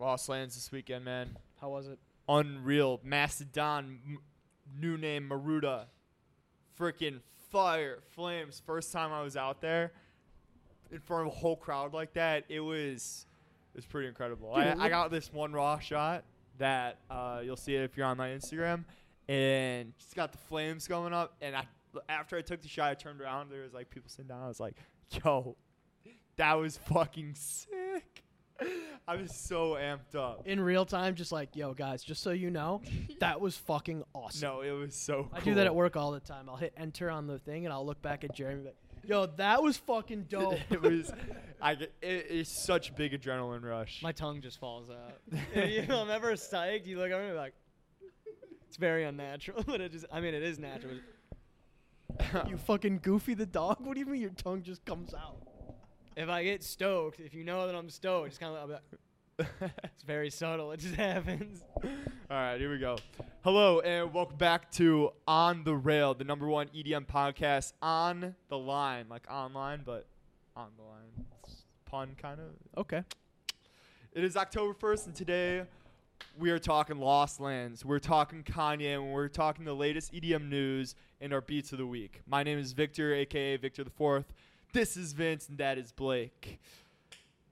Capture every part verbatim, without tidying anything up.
Lost Lands this weekend, man. How was it? Unreal. Mastodon, m- new name Maruda, freaking fire, flames. First time I was out there in front of a whole crowd like that, it was it was pretty incredible. Dude, I, I got this one raw shot that uh, you'll see it if you're on my Instagram, and just got the flames going up. And I, after I took the shot, I turned around. There was like people sitting down. I was like, "Yo, that was fucking sick." I was so amped up. In real time, just like, yo, guys, just so you know, that was fucking awesome. No, it was so cool. I do that at work all the time. I'll hit enter on the thing, and I'll look back at Jeremy and be like, yo, that was fucking dope. It was I, it, it's such a big adrenaline rush. My tongue just falls out. You know, I'm ever psyched. You look at me and be like, it's very unnatural. But it just, I mean, it is natural. You fucking Goofy the dog? What do you mean your tongue just comes out? If I get stoked, if you know that I'm stoked, it's kind of like, it's very subtle. It just happens. All right, here we go. Hello, and welcome back to On the Rail, the number one E D M podcast on the line, like online, but on the line. It's pun kind of. Okay. It is October first, and today we are talking Lost Lands. We're talking Kanye, and we're talking the latest E D M news and our beats of the week. My name is Victor, a k a. Victor the Fourth. This is Vince, and that is Blake.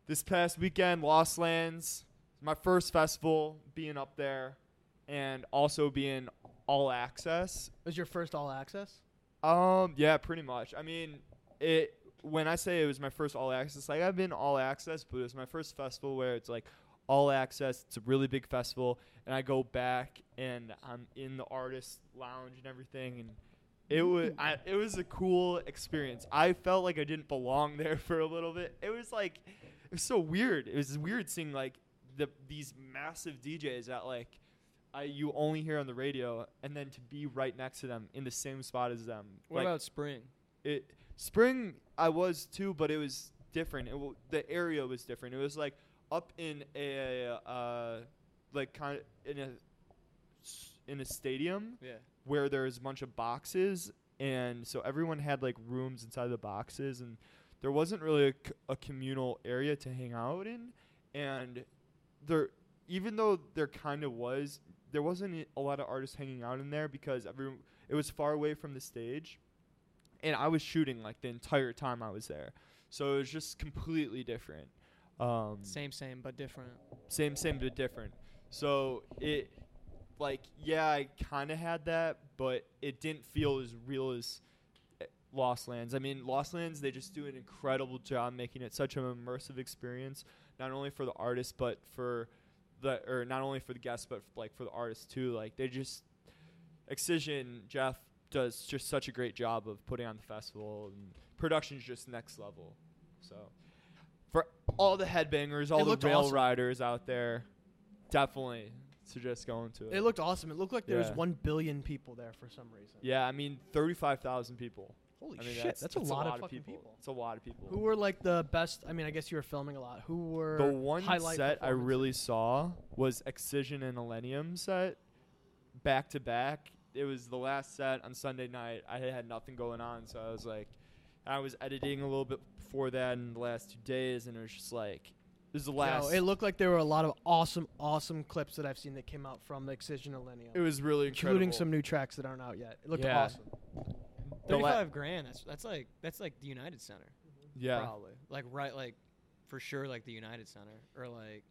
This past weekend, Lost Lands, my first festival, being up there, and also being all access. Was your first all access? Um, yeah, pretty much. I mean, it. When I say it was my first all access, like I've been all access, but it was my first festival where it's like all access. It's a really big festival, and I go back and I'm in the artist lounge and everything, and It was I, it was a cool experience. I felt like I didn't belong there for a little bit. It was like it was so weird. It was weird seeing like the these massive D Js that like I, you only hear on the radio, and then to be right next to them in the same spot as them. What like, about spring? It spring I was too, but it was different. It w- the area was different. It was like up in a uh, like kind of in a in a stadium. Yeah. Where there was a bunch of boxes, and so everyone had like rooms inside the boxes, and there wasn't really a, c- a communal area to hang out in. And there, even though there kind of was, there wasn't a lot of artists hanging out in there because everyone it was far away from the stage, and I was shooting like the entire time I was there, so it was just completely different. Um, same, same, but different. Same, same, but different. So it. Like, yeah, I kind of had that, but it didn't feel as real as Lost Lands. I mean, Lost Lands, they just do an incredible job making it such an immersive experience, not only for the artists, but for the, or not only for the guests, but f- like for the artists too. Like, they just, Excision, Jeff does just such a great job of putting on the festival, and production's just next level. So, for all the headbangers, all the rail awesome. riders out there, definitely. Suggest going to it. It looked awesome. It looked like there yeah. was one billion people there for some reason. Yeah, I mean, thirty-five thousand people. Holy I mean, shit. That's, that's, that's a lot, a lot of people. people. It's a lot of people. Who were like the best? I mean, I guess you were filming a lot. Who were the one set I really saw was Excision and Illenium set back to back. It was the last set on Sunday night. I had nothing going on, so I was like, I was editing a little bit before that in the last two days, and it was just like, This is the last. No, it looked like there were a lot of awesome, awesome clips that I've seen that came out from the Excision Illenium. It was really incredible. Including some new tracks that aren't out yet. It looked yeah. awesome. Thirty-five grand. That's that's like that's like the United Center. Mm-hmm. Yeah, probably. Like right, like for sure, like the United Center or like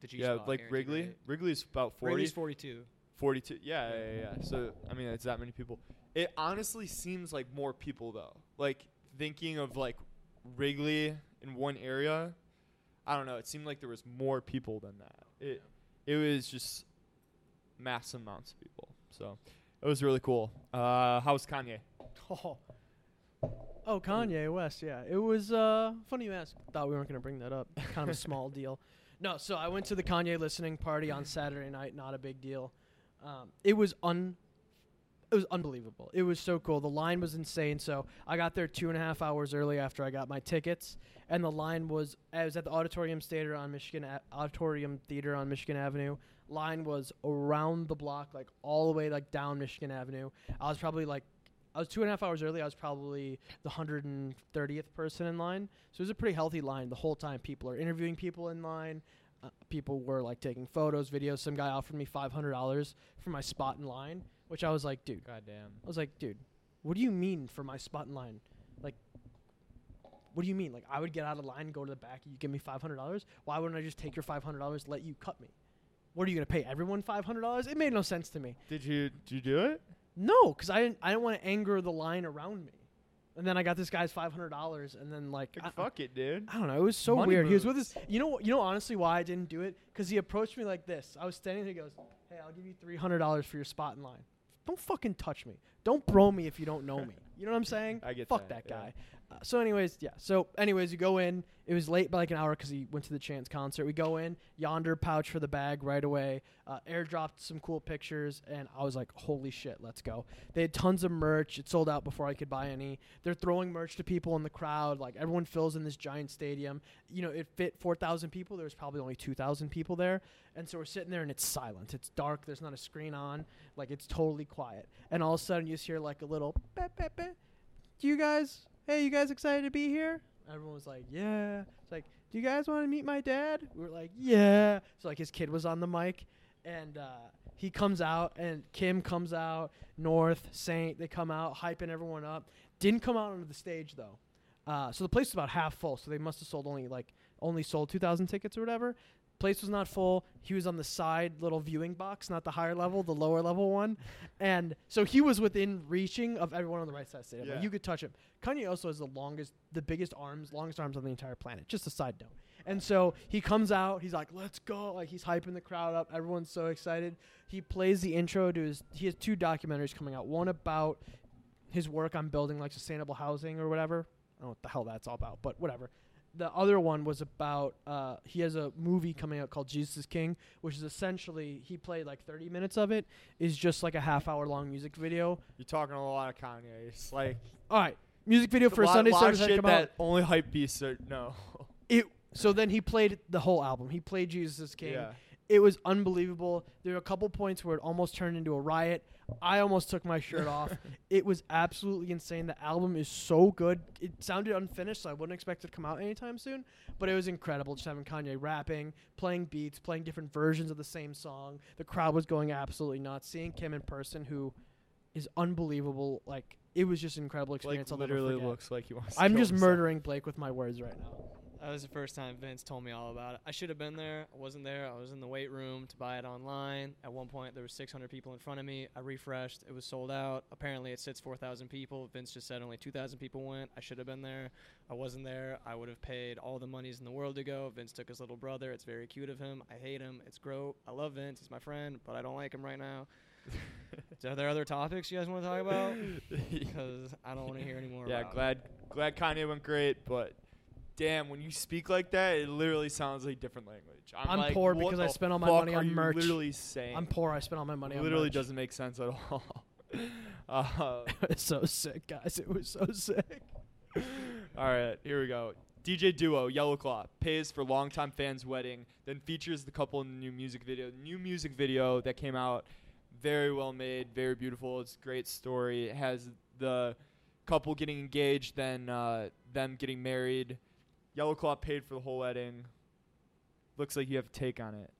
the G. Yeah, spot, like Wrigley. Right? Wrigley's about forty. Wrigley's forty-two. Forty-two. Yeah, yeah, yeah, yeah. So I mean, it's that many people. It honestly seems like more people though. Like thinking of like Wrigley in one area. I don't know. It seemed like there was more people than that. It it was just massive amounts of people. So it was really cool. Uh, how was Kanye? Oh, oh Kanye West. Yeah, it was uh, funny you asked. Thought we weren't gonna bring that up. Kind of a small deal. No. So I went to the Kanye listening party on Saturday night. Not a big deal. Um, it was un. It was unbelievable. It was so cool. The line was insane. So I got there two and a half hours early after I got my tickets, and the line was. I was at the Auditorium Theater on Michigan. A- Auditorium Theater on Michigan Avenue. Line was around the block, like all the way like down Michigan Avenue. I was probably like, I was two and a half hours early. I was probably the one hundred thirtieth person in line. So it was a pretty healthy line the whole time. People are interviewing people in line. uh, people were like taking photos, videos. Some guy offered me five hundred dollars for my spot in line, which I was like, dude. Goddamn. I was like, dude, what do you mean for my spot in line? Like, what do you mean? Like, I would get out of line, go to the back, you give me five hundred dollars? Why wouldn't I just take your five hundred dollars, let you cut me? What, are you going to pay everyone five hundred dollars? It made no sense to me. Did you did you do it? No, because I didn't, I didn't want to anger the line around me. And then I got this guy's five hundred dollars, and then, like... like I, fuck it, dude. I don't know. It was so Money weird. Moves. He was with us. You know, you know, honestly, why I didn't do it? Because he approached me like this. I was standing there, he goes, hey, I'll give you three hundred dollars for your spot in line. Don't fucking touch me. Don't bro me if you don't know me. You know what I'm saying? I get fuck that, that guy. Yeah. Uh, so, anyways, yeah. So, anyways, you go in. It was late by, like, an hour because he went to the Chance concert. We go in. Yonder pouch for the bag right away. Uh, airdropped some cool pictures, and I was like, holy shit, let's go. They had tons of merch. It sold out before I could buy any. They're throwing merch to people in the crowd. Like, everyone fills in this giant stadium. You know, it fit four thousand people. There was probably only two thousand people there. And so we're sitting there, and it's silent. It's dark. There's not a screen on. Like, it's totally quiet. And all of a sudden, you just hear, like, a little... Do you guys, hey, you guys excited to be here? Everyone was like, yeah. It's like, do you guys want to meet my dad? We were like, yeah. So, like, his kid was on the mic, and uh, he comes out, and Kim comes out, North, Saint, they come out, hyping everyone up. Didn't come out onto the stage, though. Uh, so the place was about half full, so they must have sold only, like, only sold two thousand tickets or whatever. Place was not full. He was on the side little viewing box, not the higher level, the lower level one. And so he was within reaching of everyone on the right side of the stadium. Yeah. Like, you could touch him. Kanye also has the longest, the biggest arms, longest arms on the entire planet. Just a side note. And so he comes out. He's like, let's go. Like, he's hyping the crowd up. Everyone's so excited. He plays the intro to his, he has two documentaries coming out. One about his work on building, like, sustainable housing or whatever. I don't know what the hell that's all about, but whatever. The other one was about, uh, he has a movie coming out called Jesus is King, which is essentially, he played like thirty minutes of it, is just like a half hour long music video. You're talking a lot of Kanye. It's like... All right. Music video for a Sunday service that come out. That only hype beasts are, no. It, so then he played the whole album. He played Jesus is King. Yeah. It was unbelievable. There were a couple points where it almost turned into a riot. I almost took my shirt off. It was absolutely insane. The album is so good. It sounded unfinished, so I wouldn't expect it to come out anytime soon. But it was incredible just having Kanye rapping, playing beats, playing different versions of the same song. The crowd was going absolutely nuts. Seeing Kim in person, who is unbelievable, like, it was just an incredible experience. Blake literally looks like he wants to I'm just himself. Murdering Blake with my words right now. That was the first time Vince told me all about it. I should have been there. I wasn't there. I was in the weight room to buy it online. At one point, there were six hundred people in front of me. I refreshed. It was sold out. Apparently, it sits four thousand people. Vince just said only two thousand people went. I should have been there. I wasn't there. I would have paid all the monies in the world to go. Vince took his little brother. It's very cute of him. I hate him. It's gross. I love Vince. He's my friend, but I don't like him right now. So are there other topics you guys want to talk about? Because I don't want to hear any more yeah, about glad, it. Yeah, glad Kanye went great, but... Damn, when you speak like that, it literally sounds like different language. I'm, I'm like, poor because I spent all my money on merch. Literally saying, I'm poor. I spent all my money. It literally on merch. Doesn't make sense at all. uh, it's so sick, guys. It was so sick. All right, here we go. D J duo Yellow Claw pays for longtime fans' wedding, then features the couple in the new music video. New music video that came out, very well made, very beautiful. It's a great story. It has the couple getting engaged, then uh, them getting married. Yellow Claw paid for the whole wedding. Looks like you have a take on it.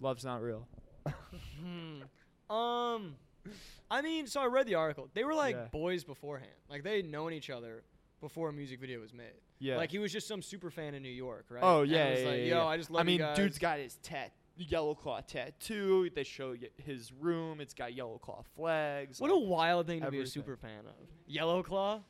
Love's not real. hmm. Um, I mean, so I read the article. They were like yeah. boys beforehand. Like, they had known each other before a music video was made. Yeah. Like, he was just some super fan in New York, right? Oh, yeah, and was yeah, like, yeah, yo, yeah. I just love I mean, you guys. Dude's got his tat, Yellow Claw tattoo. They show y- his room. It's got Yellow Claw flags. What like a wild thing to everything. Be a super fan of. Yellow Claw?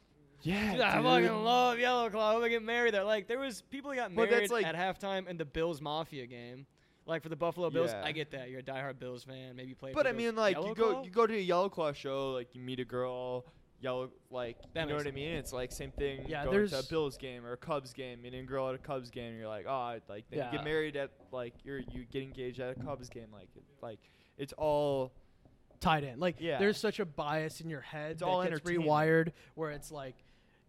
Yeah, dude, dude. I fucking love Yellow Claw. I hope I get married there. Like, there was people that got but married like at halftime in the Bills Mafia game. Like, for the Buffalo Bills, yeah. I get that. You're a diehard Bills fan. Maybe you play But, I Bills. mean, like, Yellow you go Claw? you go to a Yellow Claw show, like, you meet a girl, Yellow, like, that you know what sense. I mean? It's, like, same thing yeah, going to a Bills game or a Cubs game, meeting a girl at a Cubs game, and you're like, oh, like, then yeah. you get married at, like, you're, you get engaged at a Cubs game. Like, it, like it's all... tied in. Like, yeah. there's such a bias in your head it's that all gets rewired where it's like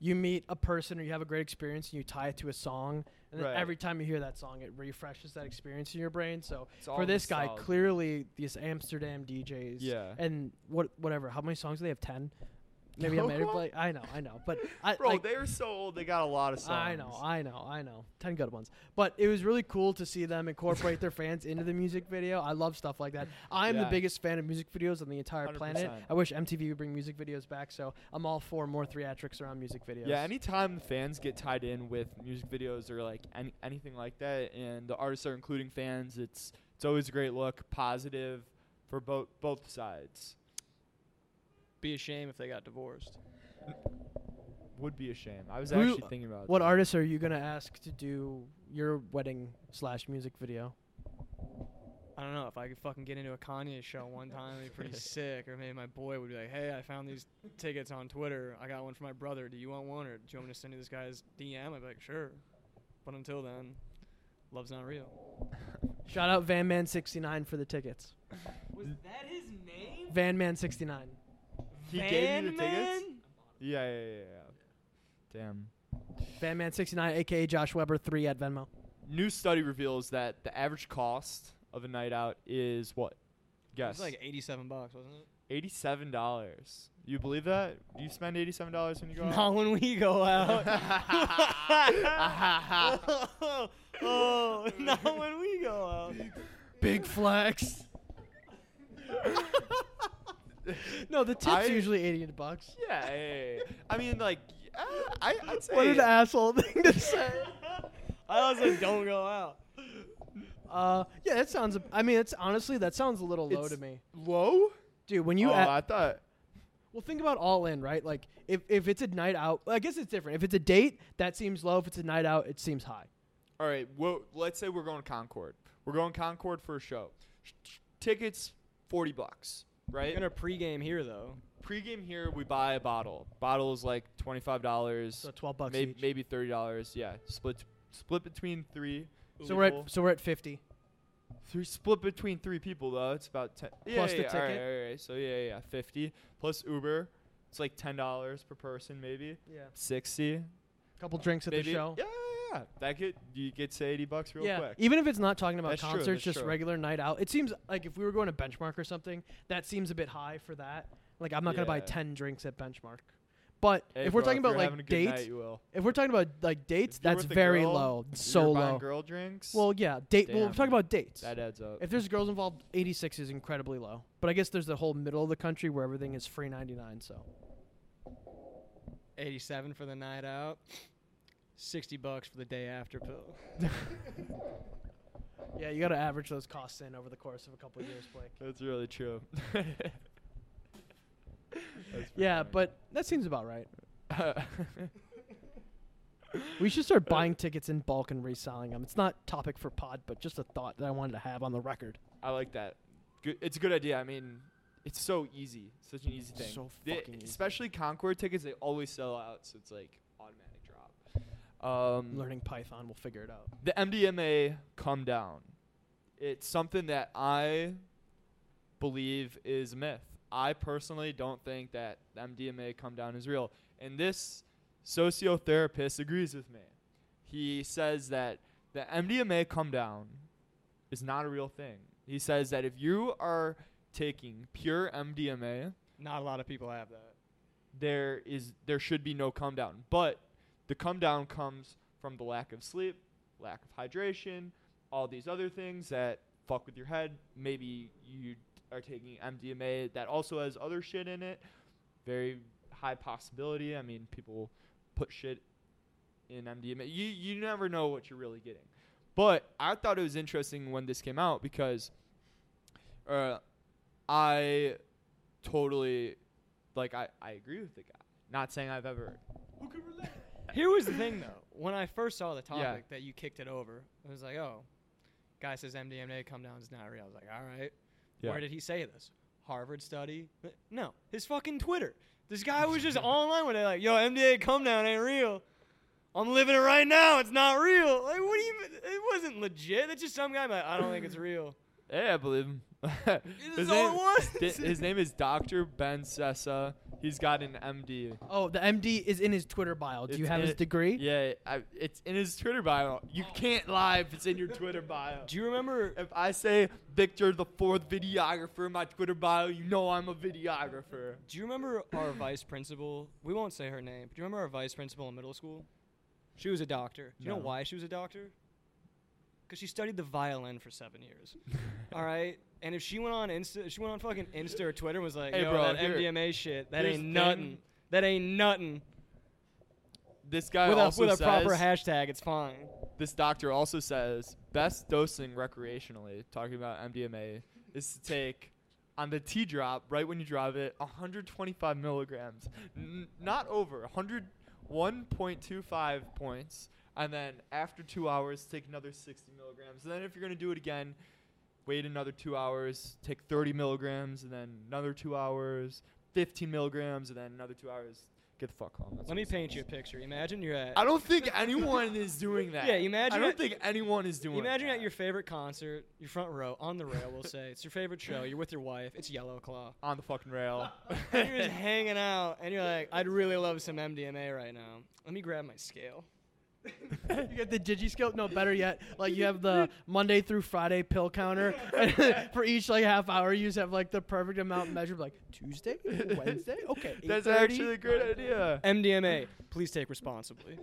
you meet a person or you have a great experience and you tie it to a song. And right. then every time you hear that song, it refreshes that experience in your brain. So it's for this guy, solid. Clearly these Amsterdam D Js yeah. and what whatever, how many songs do they have? ten Maybe Local? I'm like I know, I know, but I, bro, like, they're so old. They got a lot of songs. I know, I know, I know. Ten good ones. But it was really cool to see them incorporate their fans into the music video. I love stuff like that. I'm yeah. the biggest fan of music videos on the entire one hundred percent planet. I wish M T V would bring music videos back. So I'm all for more theatrics around music videos. Yeah, anytime fans get tied in with music videos or like any, anything like that, and the artists are including fans, it's it's always a great look, positive for both both sides. Be a shame if they got divorced. Would be a shame. I was Who, actually thinking about it. What that. Artists are you going to ask to do your wedding slash music video? I don't know. If I could fucking get into a Kanye show one time, it'd be pretty sick. Or maybe my boy would be like, hey, I found these tickets on Twitter. I got one for my brother. Do you want one? Or do you want me to send you this guy's D M? I'd be like, sure. But until then, love's not real. Shout out Van Man sixty-nine for the tickets. Was that his name? Van Man sixty-nine. He Van gave you the tickets? Yeah, yeah, yeah, yeah. Damn. Van Man sixty-nine, a k a. Josh Weber, three at Venmo. New study reveals that the average cost of a night out is what? Guess. It was like eighty-seven bucks, wasn't it? eighty-seven dollars. You believe that? Do you spend eighty-seven dollars when you go out? Not when we go out. oh, oh, not when we go out. Big flex. No, the tip's I, usually eighty bucks. Yeah, yeah, yeah. I mean, like, uh, I, I'd say. What an asshole thing to say. I also like, don't go out. Uh, yeah, that sounds. I mean, it's honestly that sounds a little low it's to me. Low, dude. When you. Oh, a- I thought. Well, think about all in, right? Like, if if it's a night out, I guess it's different. If it's a date, that seems low. If it's a night out, it seems high. All right. Well, let's say we're going to Concord. We're going to Concord for a show. Tickets, forty bucks. Right? We're going to pregame here, though. Pregame here, we buy a bottle. Bottle is like twenty-five dollars. So twelve bucks may- each. Maybe thirty dollars. Yeah. Split split between three so people. We're at, so we're at fifty. Three, split between three people, though. It's about ten. Yeah, plus yeah, the yeah. ticket. All right, all right, all right. So, yeah, yeah, fifty. Plus Uber. It's like ten dollars per person, maybe. Yeah. sixty. A couple drinks at maybe. The show. Yeah, yeah, yeah. That could, you get to eighty bucks real yeah. quick. Even if it's not talking about that's concerts, true, just true. Regular night out. It seems like if we were going to Benchmark or something, that seems a bit high for that. Like, I'm not yeah. going to buy ten drinks at Benchmark. But hey, if we're bro, talking if about, like, dates, night, you will. If we're talking about, like, dates, if that's very girl, low. So you're buying low. Girl drinks? Well, yeah. Date. Damn, well, we're talking about dates. That adds up. If there's girls involved, eighty-six is incredibly low. But I guess there's the whole middle of the country where everything is free ninety-nine, so. eighty-seven for the night out. sixty bucks for the day after pill. Yeah, you got to average those costs in over the course of a couple of years, Blake. That's really true. That's yeah, funny. But that seems about right. We should start buying tickets in bulk and reselling them. It's not topic for pod, but just a thought that I wanted to have on the record. I like that. Good. It's a good idea. I mean, it's so easy. It's such an easy thing. So fucking they, especially easy. Concord tickets, they always sell out, so it's like automatic drop. Um, Learning Python, we'll figure it out. The M D M A come down. It's something that I believe is a myth. I personally don't think that M D M A come down is real. And this sociotherapist agrees with me. He says that the M D M A come down is not a real thing. He says that if you are taking pure M D M A, not a lot of people have that. There is there should be no come down. But the come down comes from the lack of sleep, lack of hydration, all these other things that fuck with your head. Maybe you are taking M D M A that also has other shit in it. Very high possibility. I mean, people put shit in M D M A. You you never know what you're really getting. But I thought it was interesting when this came out because uh, I totally, like, I, I agree with the guy. Not saying I've ever. Who can relate? Here was the thing, though. When I first saw the topic yeah. that you kicked it over, I was like, oh, guy says M D M A come down is not real. I was like, all right. Yeah. Where did he say this? Harvard study? No, his fucking Twitter. This guy was just online with it, like, yo, M D M A come down ain't real. I'm living it right now. It's not real. Like, what do you? It wasn't legit. That's just some guy. Like, I don't think it's real. Yeah, I believe him. This is all it was. His name is Doctor Ben Sessa. He's got an M D. Oh, the M D is in his Twitter bio. Do it's you have his degree? Yeah, I, it's in his Twitter bio. You can't lie if it's in your Twitter bio. Do you remember if I say Victor the fourth videographer in my Twitter bio, you know I'm a videographer. Do you remember our vice principal? We won't say her name. But do you remember our vice principal in middle school? She was a doctor. Do you no. know why she was a doctor? Because she studied the violin for seven years. All right? And if she went on Insta, she went on fucking Insta or Twitter and was like, hey, yo, bro, that M D M A shit, that ain't nothing. That ain't nothing. This guy with also a, with says... With a proper hashtag, it's fine. This doctor also says, best dosing recreationally, talking about M D M A, is to take, on the T-drop, right when you drop it, one hundred twenty-five milligrams. N- not over. one hundred one point two five points. And then after two hours, take another sixty milligrams. And then if you're going to do it again, wait another two hours, take thirty milligrams, and then another two hours, fifteen milligrams, and then another two hours. Get the fuck home. That's Let me paint you a picture. Imagine you're at... I don't think anyone is doing that. Yeah, imagine... I don't think anyone is doing imagine that. Imagine at your favorite concert, your front row, on the rail, we'll say. It's your favorite show. You're with your wife. It's Yellow Claw. On the fucking rail. And you're just hanging out, and you're like, I'd really love some M D M A right now. Let me grab my scale. You get the digi scale? No, better yet, like you have the Monday through Friday pill counter. For each like half hour, you just have like the perfect amount measured. Like Tuesday, Wednesday. Okay, that's actually a great idea. M D M A, please take responsibly.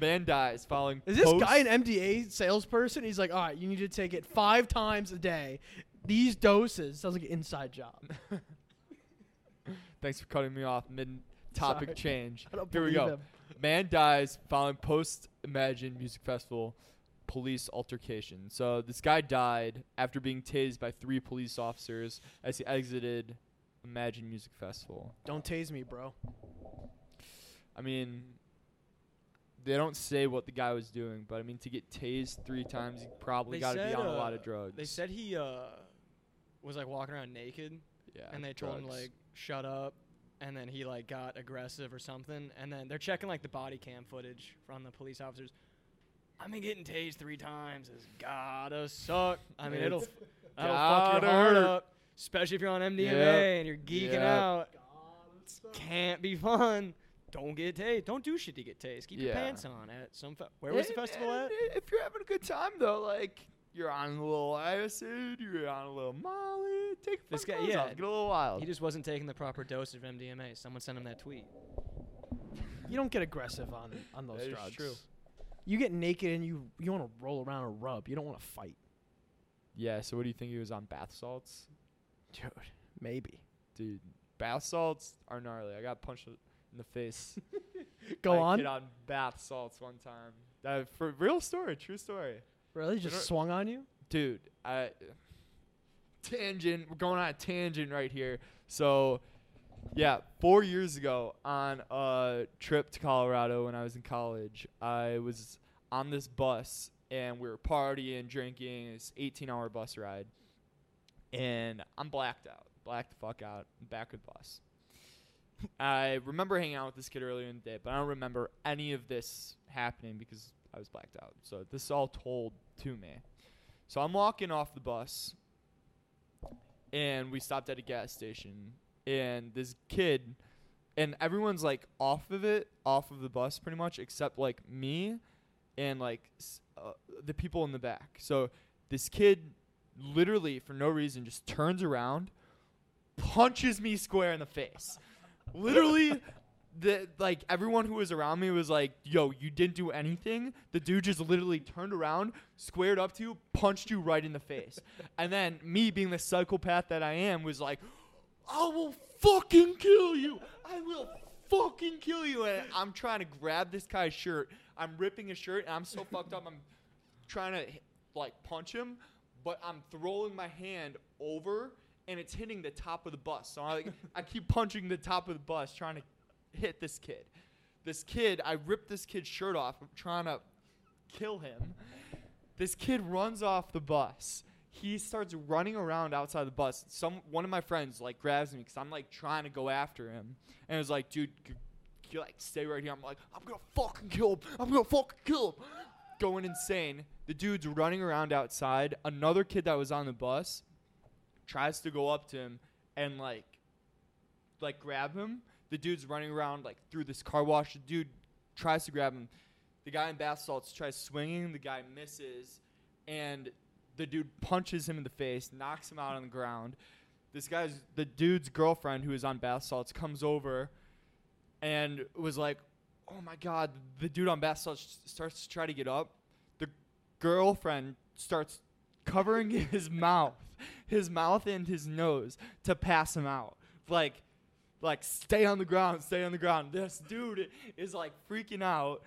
Man dies following. Is this post- guy an M D A salesperson? He's like, all right, you need to take it five times a day. These doses sounds like an inside job. Thanks for cutting me off mid topic change. Here we go. Him. Man dies following post-Imagine Music Festival police altercation. So this guy died after being tased by three police officers as he exited Imagine Music Festival. Don't tase me, bro. I mean, they don't say what the guy was doing, but, I mean, to get tased three times, he probably got to be on uh, a lot of drugs. They said he uh, was, like, walking around naked, yeah, and they drugs. told him, like, shut up. And then he, like, got aggressive or something. And then they're checking, like, the body cam footage from the police officers. I mean, getting tased three times has gotta suck. I mean, it'll, that'll fuck your heart up, especially if you're on M D M A yep. and you're geeking yep. out. Can't be fun. Don't get tased. Don't do shit to get tased. Keep yeah. your pants on. At some fe- Where was and, the festival at? If you're having a good time, though, like, you're on a little acid, you're on a little molly. Take a fucking yeah. Get a little wild. He just wasn't taking the proper dose of M D M A. Someone sent him that tweet. You don't get aggressive on, on those that drugs. Is true. You get naked and you, you want to roll around and rub. You don't want to fight. Yeah, so what do you think he was on? Bath salts? Dude, maybe. Dude, bath salts are gnarly. I got punched in the face. Go I on. I got on bath salts one time. Uh, for real story, true story. Really? Just swung on you? Dude, I tangent. We're going on a tangent right here. So, yeah, four years ago on a trip to Colorado when I was in college, I was on this bus, and we were partying, drinking. It's an eighteen-hour bus ride. And I'm blacked out. Blacked the fuck out. I'm back of the bus. I remember hanging out with this kid earlier in the day, but I don't remember any of this happening because I was blacked out. So this is all told to me. So I'm walking off the bus, and we stopped at a gas station, and this kid, and everyone's like off of it, off of the bus pretty much, except like me and like uh, the people in the back. So this kid literally for no reason just turns around, punches me square in the face. Literally. The, like, everyone who was around me was like, yo, you didn't do anything. The dude just literally turned around, squared up to you, punched you right in the face. And then me, being the psychopath that I am, was like, I will fucking kill you. I will fucking kill you. And I'm trying to grab this guy's shirt. I'm ripping his shirt, and I'm so fucked up. I'm trying to, like, punch him, but I'm throwing my hand over, and it's hitting the top of the bus. So I, like, I keep punching the top of the bus, trying to hit this kid. This kid, I ripped this kid's shirt off. I'm trying to kill him. This kid runs off the bus. He starts running around outside the bus. Some one of my friends like grabs me because I'm like trying to go after him, and I was like, "Dude, you, you like stay right here." I'm like, "I'm gonna fucking kill him. I'm gonna fucking kill him." Going insane. The dude's running around outside. Another kid that was on the bus tries to go up to him and like like, grab him. The dude's running around, like, through this car wash. The dude tries to grab him. The guy in bath salts tries swinging. The guy misses. And the dude punches him in the face, knocks him out on the ground. This guy's, the dude's girlfriend, who is on bath salts, comes over and was like, oh, my God. The dude on bath salts starts to try to get up. The girlfriend starts covering his mouth, his mouth and his nose to pass him out. Like, like, stay on the ground, stay on the ground. This dude is, like, freaking out.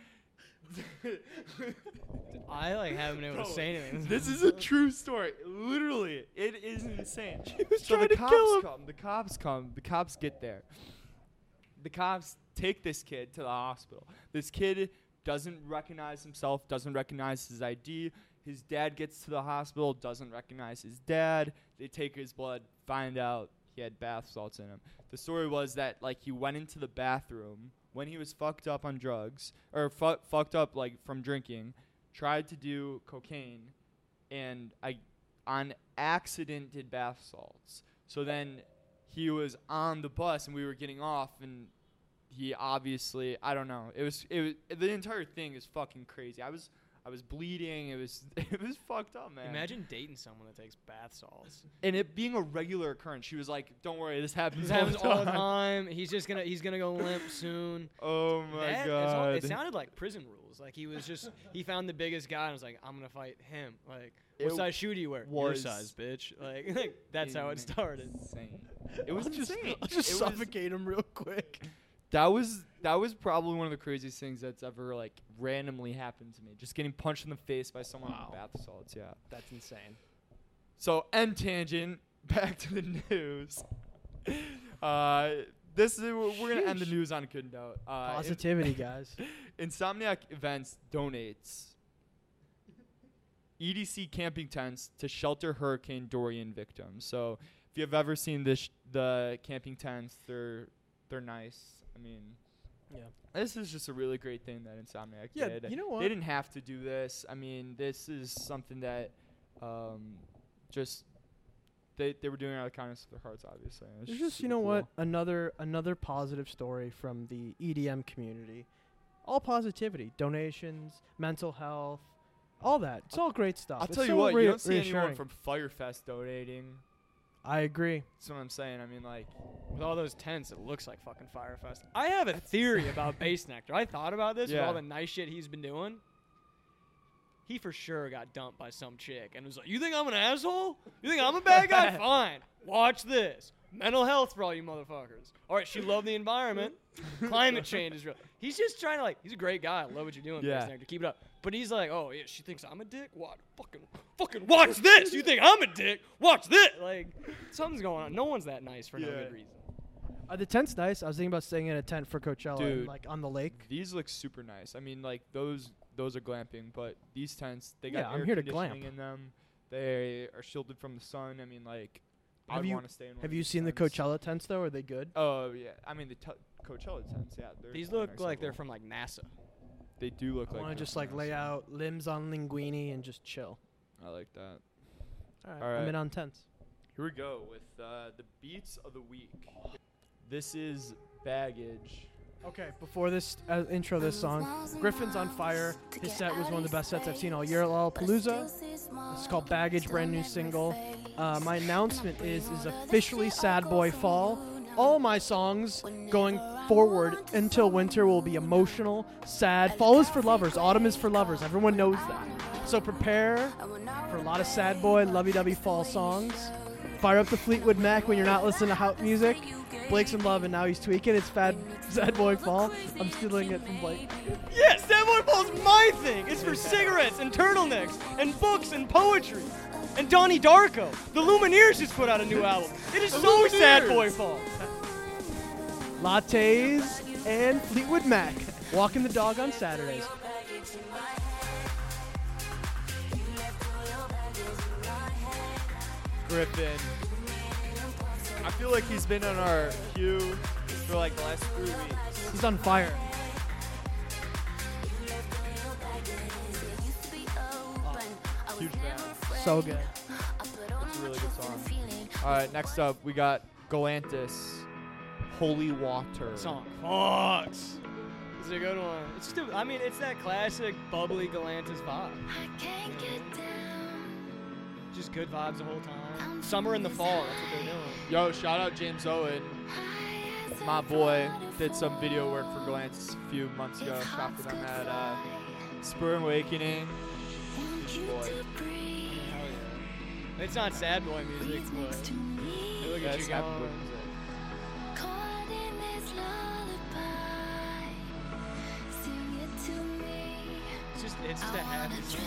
I, like, haven't been able to say anything. This is a true story. Literally, it is insane. So the cops come, the cops come, the cops get there. The cops take this kid to the hospital. This kid doesn't recognize himself, doesn't recognize his I D. His dad gets to the hospital, doesn't recognize his dad. They take his blood, find out he had bath salts in him. The story was that, like, he went into the bathroom when he was fucked up on drugs, or fu- fucked up, like, from drinking, tried to do cocaine, and I, on accident did bath salts. So then he was on the bus, and we were getting off, and he obviously, I don't know. It was, it was, the entire thing is fucking crazy. I was... I was bleeding. It was it was fucked up, man. Imagine dating someone that takes bath salts. And it being a regular occurrence. She was like, "Don't worry, this happens, this all, happens the all the time. He's just gonna he's gonna go limp soon." Oh my that god! All, it sounded like prison rules. Like he was just he found the biggest guy and was like, "I'm gonna fight him." Like, it what size shoe do you wear? Your size, bitch. Like, like that's how it started. Insane. It was just I'll just it suffocate him real quick. That was that was probably one of the craziest things that's ever, like, randomly happened to me. Just getting punched in the face by someone wow. with bath salts. Yeah, that's insane. So, end tangent. Back to the news. Uh, this is we're Sheesh. gonna end the news on a good note. Uh, Positivity, in- guys. Insomniac Events donates E D C camping tents to shelter Hurricane Dorian victims. So, if you've ever seen this, sh- the camping tents, they're they're nice. I mean, yeah, this is just a really great thing that Insomniac yeah, did. You know what? They didn't have to do this. I mean, this is something that um, just they they were doing out of kindness of their hearts, obviously. It's just, just you know cool. what? Another another positive story from the E D M community. All positivity, donations, mental health, all that. It's all great stuff. I'll it's tell so you what, re- you don't see anyone from Fyre Fest donating. I agree. That's what I'm saying. I mean, like, with all those tents, it looks like fucking Fyre Fest. I have a theory about Bass Nectar. I thought about this yeah. with all the nice shit he's been doing. He for sure got dumped by some chick and was like, "You think I'm an asshole? You think I'm a bad guy? Fine. Watch this. Mental health for all you motherfuckers. All right, she loved the environment. Climate change is real." He's just trying to, like, he's a great guy. I love what you're doing, yeah. Bass Nectar. Keep it up. But he's like, "Oh, yeah, she thinks I'm a dick? What? Fucking, fucking watch this. You think I'm a dick? Watch this." Like, something's going on. No one's that nice for yeah. no good reason. Uh, the tent's nice. I was thinking about staying in a tent for Coachella, Dude, and, like, on the lake. These look super nice. I mean, like, those those are glamping, but these tents, they got yeah, air conditioning in them. They are shielded from the sun. I mean, like, I would want to stay in one Have you seen tents. the Coachella tents, though? Are they good? Oh, yeah. I mean, the t- Coachella tents, yeah. These look like they're from, like, NASA. They do look I like I want to just, like, lay out limbs on linguine and just chill. I like that. All right. All right. I'm in on tents. Here we go with uh, the beats of the week. This is Baggage. Okay, before this uh, intro this song, Griffin's on Fyre. His set was one of the best sets I've seen all year at Lollapalooza. It's called Baggage, brand new single. Uh, my announcement is is officially Sad Boy Fall. All my songs going forward until winter will be emotional, sad. Fall is for lovers. Autumn is for lovers. Everyone knows that. So prepare for a lot of sad boy, lovey-dovey fall songs. Fyre up the Fleetwood Mac when you're not listening to house music. Blake's in love and now he's tweaking. It's fad, Sad Boy Fall. I'm stealing it from Blake. Yeah, Sad Boy Fall is my thing. It's for cigarettes and turtlenecks and books and poetry. And Donnie Darko. The Lumineers just put out a new album. It is the so Lumineers. Sad Boy Fall. Lattes and Fleetwood Mac. Walking the dog on Saturdays. Griffin. I feel like he's been on our queue for like the last three weeks. He's on Fyre. Oh, huge fan. So good. It's a really good song. All right, next up we got Galantis. Holy Water. Song fucks. It's a good one. It's still, I mean, it's that classic bubbly Galantis vibe. I can't get down. Just good vibes the whole time. Summer and the fall, that's what they're doing. Yo, shout out James Owen. My boy did some video work for Galantis a few months ago. Shot for them at uh, Spur Awakening. Boy. Yeah. It's not sad boy music, but look at you guys. Just, it's just a happy song.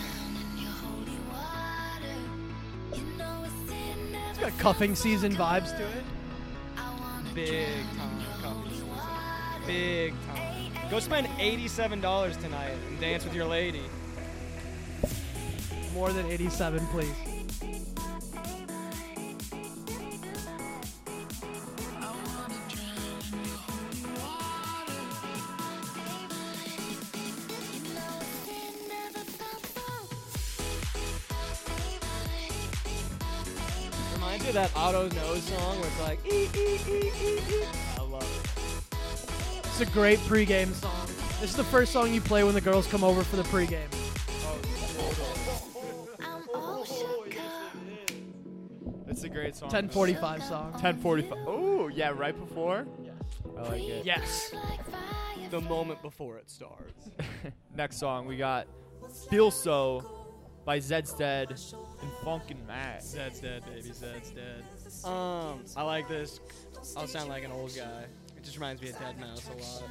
It's got cuffing season vibes to it. Big time cuffing season. Big time. Go spend eighty-seven dollars tonight and dance with your lady. More than eighty-seven, please. That Auto Nose song where it's like ee, ee, ee, ee, ee. I love it. It's a great pregame song. This is the first song you play when the girls come over for the pregame. Oh, shit. It's a great song. ten forty-five song. ten forty-five. Oh, yeah, right before? Yes. I like it. Yes. The moment before it starts. Next song, we got Feel So by Zed's Dead and Funkin' Mac. Zed's Dead, baby. Zed's Dead. Um, I like this. I'll sound like an old guy. It just reminds me of Dead Mouse a lot.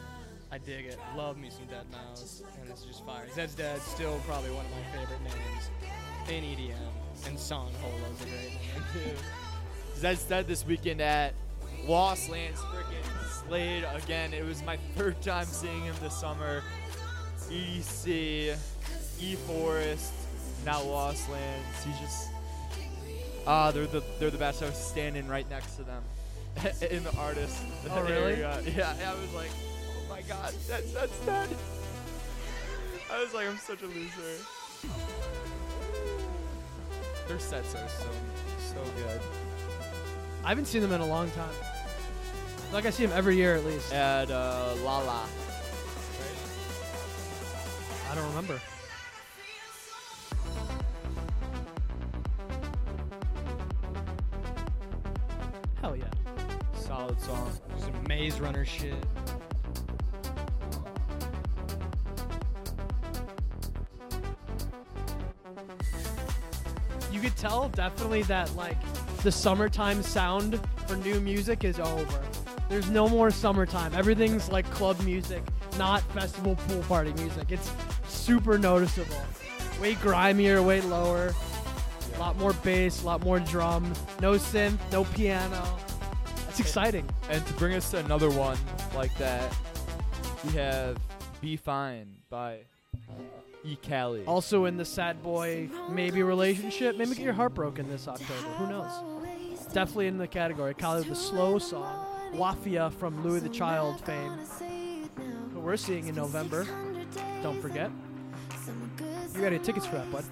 I dig it. Love me some Dead Mouse. And it's just fire. Zed's Dead, still probably one of my favorite names in E D M. And Son Holo's a great name, too. Zed's Dead this weekend at Lost Lands. Freaking slayed again. It was my third time seeing him this summer. E D C, E-Forest. Now Lost Lands, he's just ah, uh, they're the they're the best. I was standing right next to them in the artist. Oh really? Yeah, I was like, oh my god, that's that's dead. I was like, I'm such a loser. Their sets are so so good. I haven't seen them in a long time. Like I see them every year at least. At uh, Lala. Right? I don't remember. Hell yeah. Solid song. Some Maze Runner shit. You could tell definitely that like the summertime sound for new music is over. There's no more summertime. Everything's like club music, not festival pool party music. It's super noticeable. Way grimier, way lower. A lot more bass, a lot more drum, no synth, no piano. It's exciting. And to bring us to another one like that, we have Be Fine by E. Kelly. Also in the sad boy maybe relationship. Maybe get your heart broken this October. Who knows? Definitely in the category. Kelly with a slow song. Wafia from Louis the Child fame. Who we're seeing in November. Don't forget. You got your tickets for that, bud.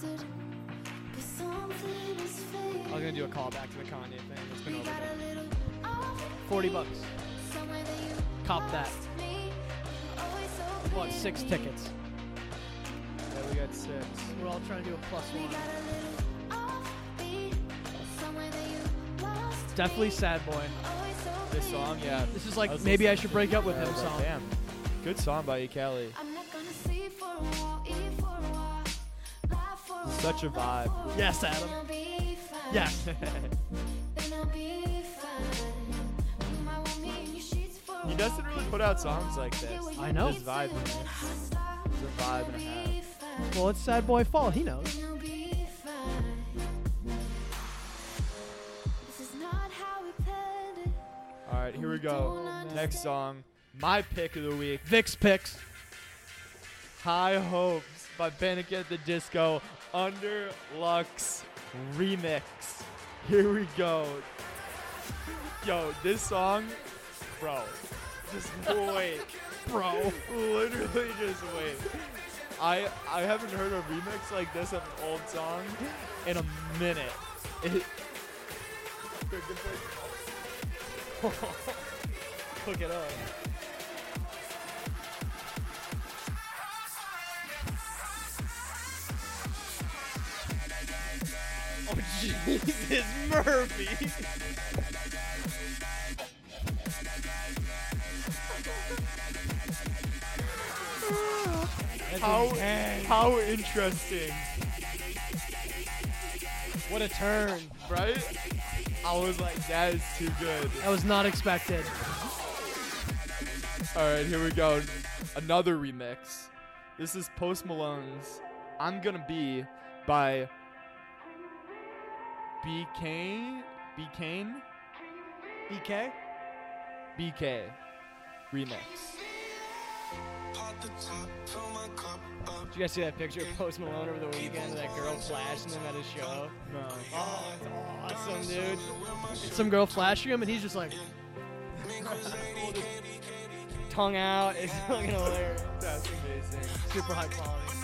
I was going to do a callback to the Kanye thing. It's been over there. forty bucks. Cop that. What, six tickets? Yeah, we got six. We're all trying to do a plus one. Definitely sad boy. This song, yeah. This is like, I maybe I should break up with him like, song. Damn. Good song by E. Kelly. Such a vibe. Yes, Adam. Yeah. He doesn't really put out songs like this. I know. It's a vibe. It's a vibe and a half. Well, it's sad boy fall. He knows. All right, here we go. Next song. My pick of the week. Vic's picks. High Hopes by Panic at the Disco. Under Lux. Remix. Here we go. Yo, this song, bro. Just wait. Bro. Literally just wait. I I haven't heard a remix like this of an old song in a minute. It, cook it up. Oh, Jesus, Murphy. How, how interesting. What a turn. Right? I was like, that is too good. That was not expected. Alright, here we go. Another remix. This is Post Malone's I'm Gonna Be by B K? B K? B K? B K. Remix. Did you guys see that picture of Post Malone over the weekend? That girl flashing him at his show? No. Oh, it's awesome, dude. Some girl flashing him, and he's just like, tongue out. It's fucking hilarious. That's amazing. Super high quality.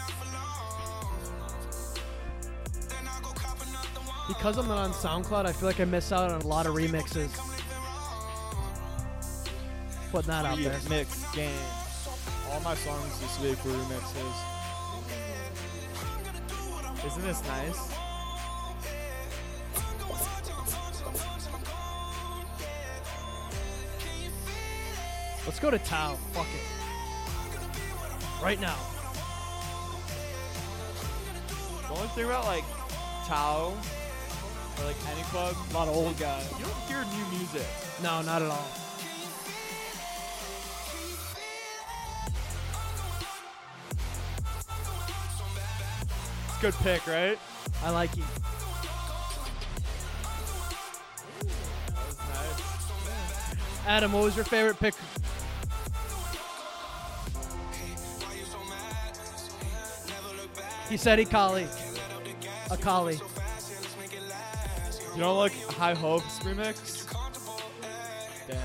Because I'm not on SoundCloud, I feel like I miss out on a lot of remixes. Putting that out there. Mix game. All my songs this week were remixes. Isn't this nice? Let's go to Tao. Fuck it. Right now. The only thing about like Tao or like any club, a lot of old guys. You don't hear new music. No, not at all. Good pick, right? I like you. Ooh, that was nice. Adam, what was your favorite pick? He said Akali. Akali. You don't like High Hopes remix? Damn.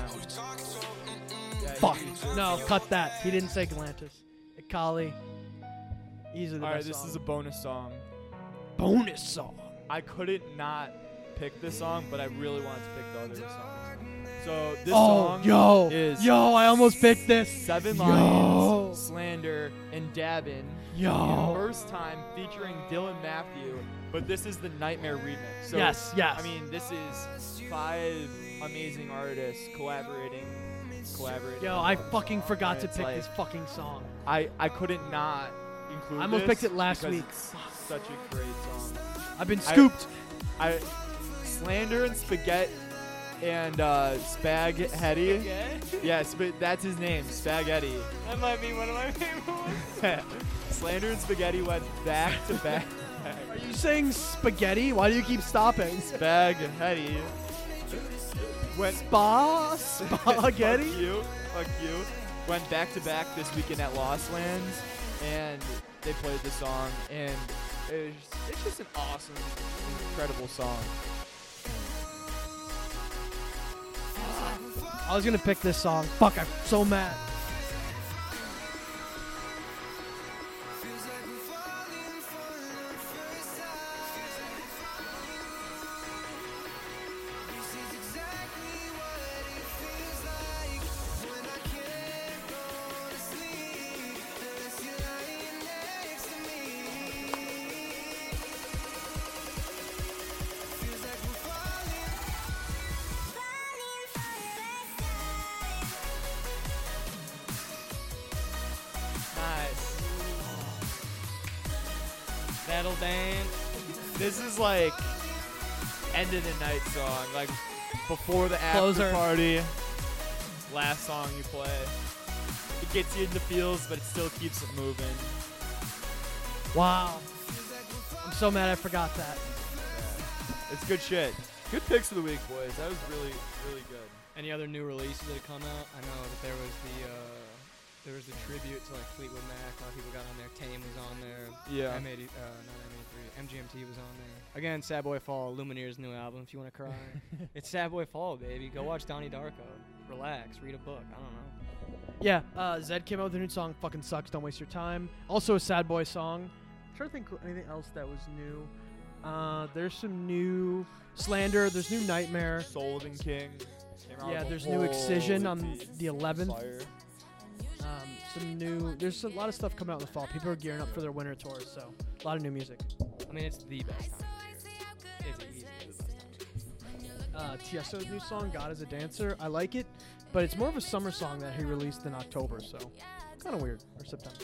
Yeah, fuck. No, cut that. He didn't say Galantis. Akali. Alright, this song. Is a bonus song. Bonus song? I couldn't not pick this song, but I really wanted to pick the other song. So this oh, song yo, is Yo, I almost picked this. Seven yo. Lions, Slander, and Dabin. Yo. First Time featuring Dylan Matthew, but this is the Nightmare remix. So, yes, yes. I mean, this is five amazing artists collaborating. collaborating. Yo, I fucking forgot to pick like, this fucking song. I, I couldn't not. I almost picked it last week. Such a great song. I've been scooped. I, I Slander and Spaghetti and uh, Spaghetti. Spaghetti? Yeah, sp- that's his name, Spaghetti. That might be one of my favorite ones. Slander and Spaghetti went back to back. Are you saying Spaghetti? Why do you keep stopping? Spaghetti. Went Spa Spaghetti. Fuck you. Fuck you. Went back to back this weekend at Lost Lands. And they played the song, and it's, it's just an awesome, incredible song. I was gonna pick this song. Fuck, I'm so mad. This is like end of the night song, like before the after Closer. Party. Last song you play. It gets you in the feels, but it still keeps it moving. Wow. I'm so mad I forgot that. Yeah. It's good shit. Good picks of the week, boys. That was really, really good. Any other new releases that have come out? I know that there was the... Uh There was a tribute to like Fleetwood Mac. A lot of people got on there. Tame was on there. Yeah. M eighty, uh, not M eighty-three. M G M T was on there. Again, Sad Boy Fall, Lumineers' new album. If you want to cry, it's Sad Boy Fall, baby. Go watch Donnie Darko. Relax. Read a book. I don't know. Yeah. Uh, Zed came out with a new song. Fucking sucks. Don't waste your time. Also a Sad Boy song. I'm trying to think of anything else that was new. Uh, there's some new Slander. There's new Nightmare. Sold and King. Yeah, there's new Excision on the eleventh. Um, some new. There's a lot of stuff coming out in the fall. People are gearing up for their winter tours, so a lot of new music. I mean, it's the best time of year. It's easily the best time of year. Uh, Tiesto's new song, God is a Dancer. I like it, but it's more of a summer song that he released in October, so kind of weird. Or September.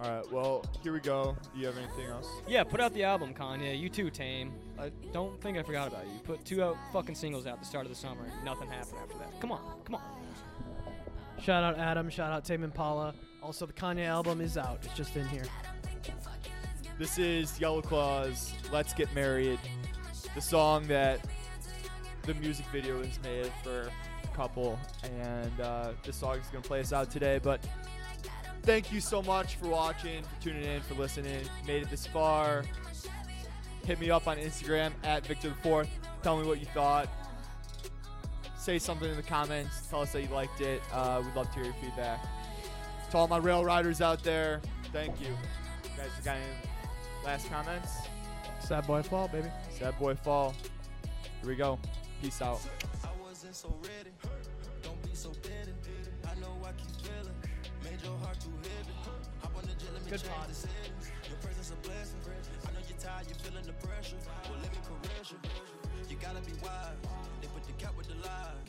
All right, well, here we go. Do you have anything else? Yeah, put out the album, Kanye. You too, Tame. I don't think I forgot about you. Put two out, fucking singles out at the start of the summer, and nothing happened after that. Come on, come on. Shout out Adam. Shout out Tame Impala. Also, the Kanye album is out. It's just in here. This is Yellow Claw's Let's Get Married, the song that the music video was made for a couple, and uh, this song is going to play us out today, but... Thank you so much for watching, for tuning in, for listening. Made it this far. Hit me up on Instagram at Victor the fourth. Tell me what you thought. Say something in the comments. Tell us that you liked it. Uh, we'd love to hear your feedback. To all my rail riders out there, thank you. You guys got any last comments? Sad boy fall, baby. Sad boy fall. Here we go. Peace out. I wasn't so ready. Don't be so bitter. I know I keep feeling. Made your heart too heavy. I wanna just let me change the settings. Your presence a blessing. I know you're tired, you're feeling the pressure. Well, let me correct you. You gotta be wise. They put the cap with the lies.